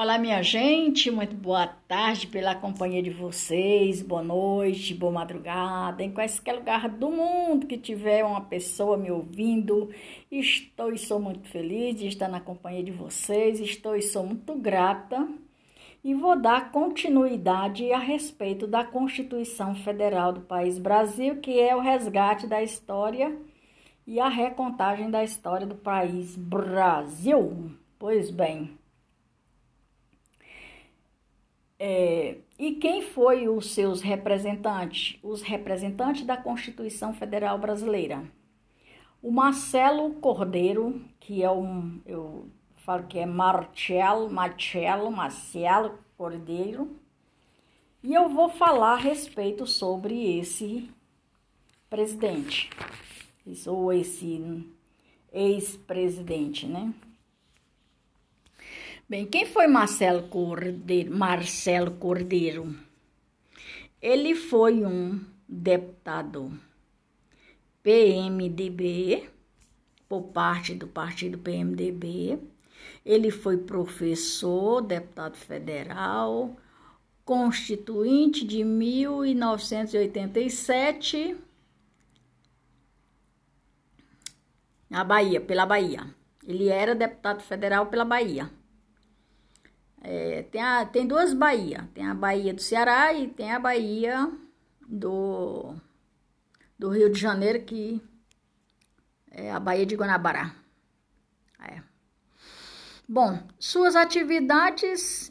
Olá, minha gente, muito boa tarde pela companhia de vocês, boa noite, boa madrugada, em qualquer lugar do mundo que tiver uma pessoa me ouvindo, estou e sou muito feliz de estar na companhia de vocês, estou e sou muito grata e vou dar continuidade a respeito da Constituição Federal do país Brasil, que é o resgate da história e a recontagem da história do país Brasil. Pois bem... E quem foi os seus representantes? Os representantes da Constituição Federal Brasileira. O Marcelo Cordeiro, que é eu falo que é Marcelo Cordeiro. E eu vou falar a respeito sobre esse presidente, ou esse ex-presidente, né? Bem, quem foi Marcelo Cordeiro? Ele foi um deputado PMDB, por parte do partido PMDB. Ele foi professor, deputado federal, constituinte de 1987, na Bahia, pela Bahia. Ele era deputado federal pela Bahia. Tem duas Bahias, tem a Bahia do Ceará e tem a Bahia do Rio de Janeiro, que é a Bahia de Guanabara. Bom, suas atividades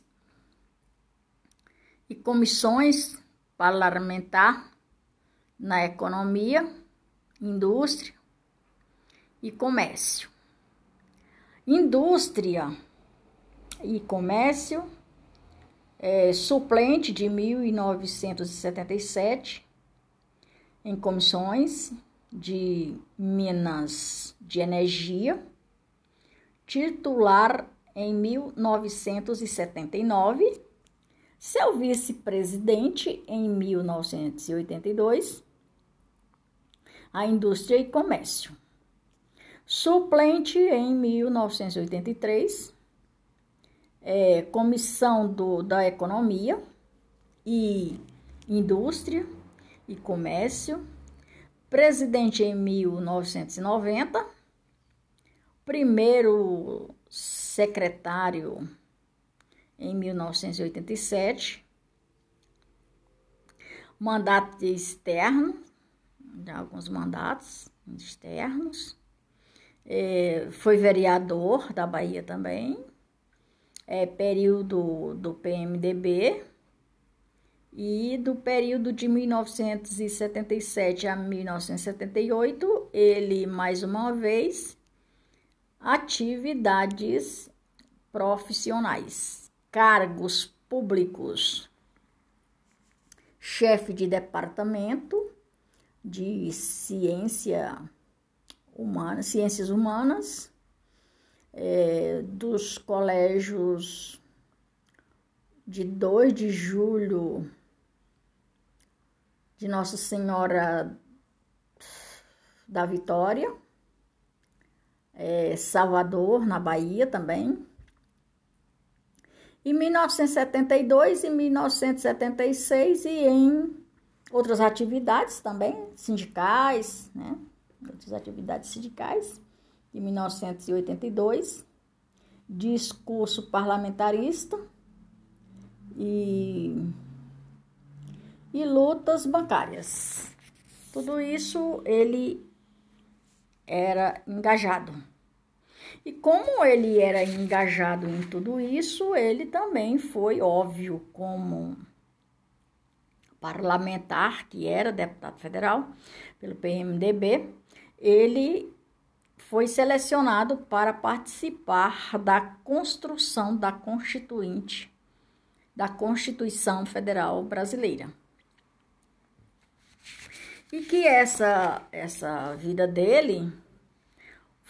e comissões parlamentar na economia, indústria e comércio. Indústria e comércio, suplente de 1977, em comissões de Minas de Energia, titular em 1979, seu vice-presidente em 1982, a Indústria e Comércio, suplente em 1983, comissão da Economia e Indústria e Comércio, presidente em 1990, primeiro secretário em 1987, mandato externo, já alguns mandatos externos, foi vereador da Bahia também, período do PMDB e do período de 1977 a 1978, ele, mais uma vez, atividades profissionais, cargos públicos, chefe de departamento de ciências humanas, dos colégios de 2 de julho de Nossa Senhora da Vitória, Salvador, na Bahia também. Em 1972 e 1976 e em outras atividades também, sindicais, né? Outras atividades sindicais. De 1982, discurso parlamentarista e lutas bancárias. Tudo isso ele era engajado. E como ele era engajado em tudo isso, ele também foi, óbvio, como parlamentar, que era deputado federal pelo PMDB, ele... foi selecionado para participar da construção da Constituinte, da Constituição Federal Brasileira. E que essa vida dele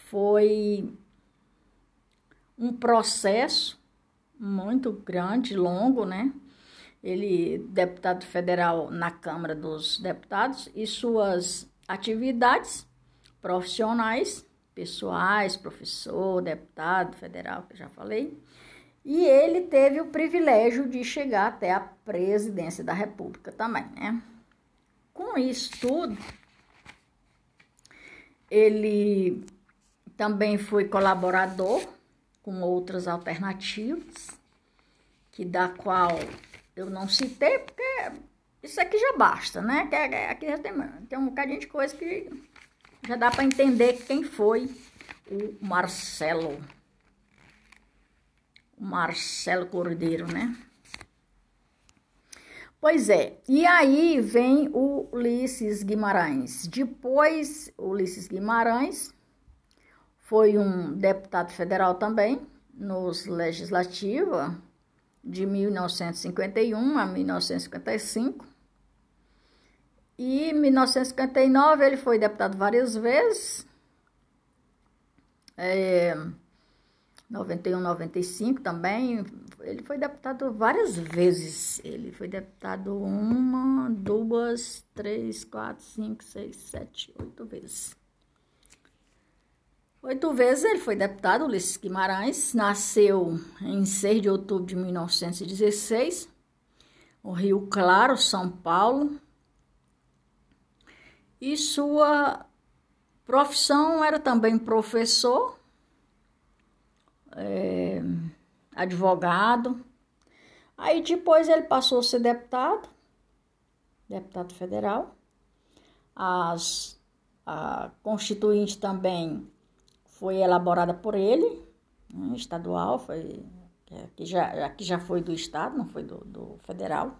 foi um processo muito grande, longo, né? Ele, deputado federal na Câmara dos Deputados, e suas atividades profissionais, pessoais, professor, deputado federal, que eu já falei, E ele teve o privilégio de chegar até a presidência da República também, né? Com isso tudo, ele também foi colaborador com outras alternativas, que da qual eu não citei, porque isso aqui já basta, né? Aqui já tem um bocadinho de coisa que já dá para entender quem foi o Marcelo Cordeiro, né? Pois é, e aí vem o Ulysses Guimarães. Depois, Ulysses Guimarães foi um deputado federal também, nos Legislativa, de 1951 a 1955. E em 1959 ele foi deputado várias vezes, 91, 95 também, ele foi deputado várias vezes. Ele foi deputado 1, 2, 3, 4, 5, 6, 7, 8 vezes. 8 vezes ele foi deputado, Ulysses Guimarães. Nasceu em 6 de outubro de 1916, no Rio Claro, São Paulo. E sua profissão era também professor, advogado. Aí depois ele passou a ser deputado federal. A Constituinte também foi elaborada por ele, né, estadual, aqui já foi do estado, não foi do federal.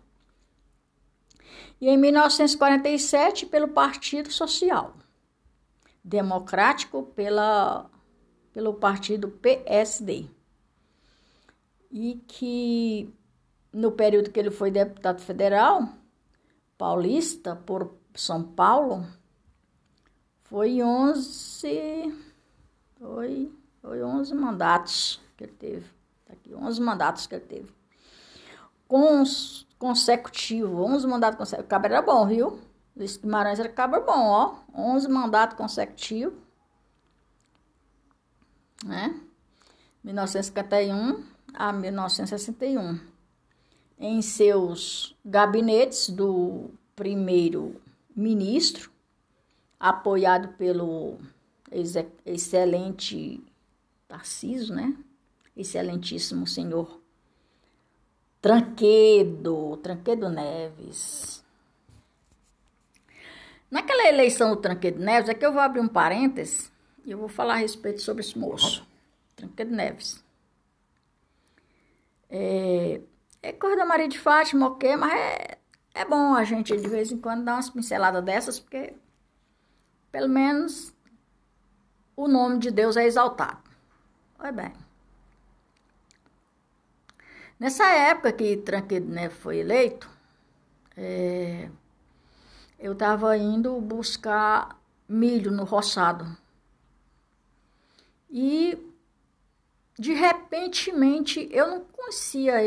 E em 1947 pelo Partido Social Democrático, pelo partido PSD, e que no período que ele foi deputado federal paulista por São Paulo foi 11 mandatos que ele teve, tá aqui, 11 mandatos que ele teve, consecutivo, 11 mandatos consecutivos. O cabra era bom, viu? Luiz Guimarães era cabra bom, ó, 11 mandatos consecutivos, né? 1951 a 1961, em seus gabinetes do primeiro-ministro, apoiado pelo excelente Tarcísio, né? Excelentíssimo senhor Tancredo Neves. Naquela eleição do Tancredo Neves, aqui eu vou abrir um parênteses, e eu vou falar a respeito sobre esse moço, Tancredo Neves. É coisa da Maria de Fátima, ok, mas é bom a gente de vez em quando dar umas pinceladas dessas, porque pelo menos o nome de Deus é exaltado. Olha bem. Nessa época que Tancredo Neves foi eleito, eu estava indo buscar milho no roçado. E de repentemente eu não conhecia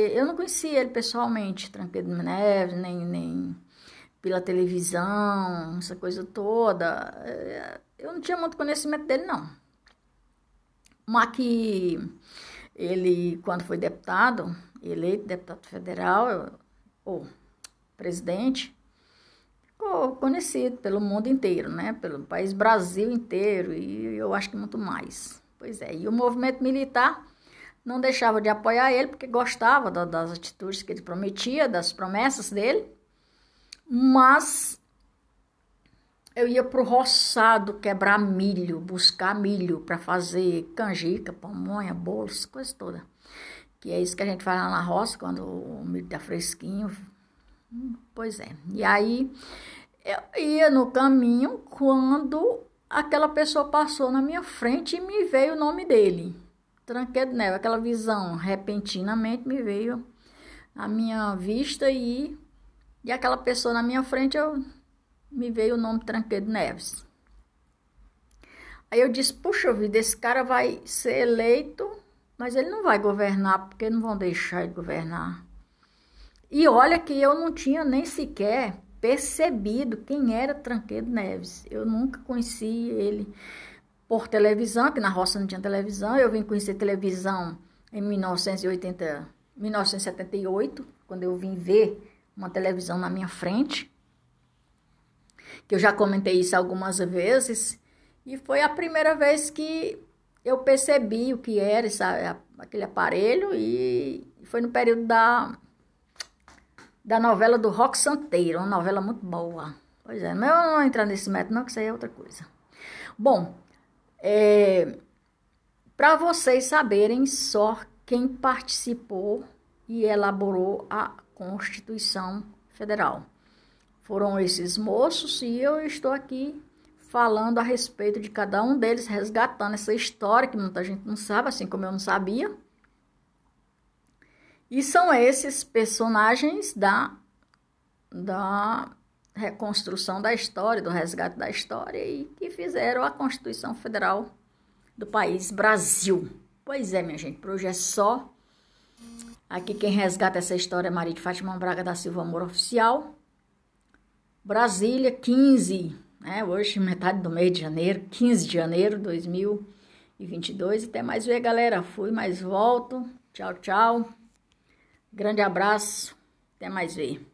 ele pessoalmente, Tancredo Neves, nem pela televisão, essa coisa toda. Eu não tinha muito conhecimento dele, não. Mas que ele, quando foi deputado, eleito deputado federal, ou presidente, ficou conhecido pelo mundo inteiro, né? Pelo país Brasil inteiro, e eu acho que muito mais. Pois é, e o movimento militar não deixava de apoiar ele, porque gostava das atitudes que ele prometia, das promessas dele, mas eu ia pro roçado quebrar milho, buscar milho para fazer canjica, pamonha, bolos, coisa toda. Que é isso que a gente faz lá na roça, quando o milho tá fresquinho. Pois é, e aí eu ia no caminho quando aquela pessoa passou na minha frente e me veio o nome dele, Tancredo Neves. Aquela visão repentinamente me veio à minha vista, e aquela pessoa na minha frente, me veio o nome Tancredo Neves. Aí eu disse, puxa vida, esse cara vai ser eleito, mas ele não vai governar, porque não vão deixar ele governar. E olha que eu não tinha nem sequer percebido quem era Tancredo Neves. Eu nunca conheci ele por televisão, que na roça não tinha televisão. Eu vim conhecer televisão em 1978, quando eu vim ver uma televisão na minha frente, que eu já comentei isso algumas vezes, e foi a primeira vez que eu percebi o que era aquele aparelho, e foi no período da novela do Roque Santeiro, uma novela muito boa. Pois é, mas eu não vou entrar nesse método não, que isso aí é outra coisa. Bom, para vocês saberem só quem participou e elaborou a Constituição Federal. Foram esses moços e eu estou aqui falando a respeito de cada um deles, resgatando essa história que muita gente não sabe, assim como eu não sabia. E são esses personagens da reconstrução da história, do resgate da história, e que fizeram a Constituição Federal do país Brasil. Pois é, minha gente, por hoje é só. Aqui quem resgata essa história é Maria de Fátima Braga da Silva Moura Oficial. Brasília, 15, né? Hoje, metade do mês de janeiro, 15 de janeiro de 2022. Até mais ver, galera. Fui, mais volto. Tchau, tchau. Grande abraço. Até mais ver.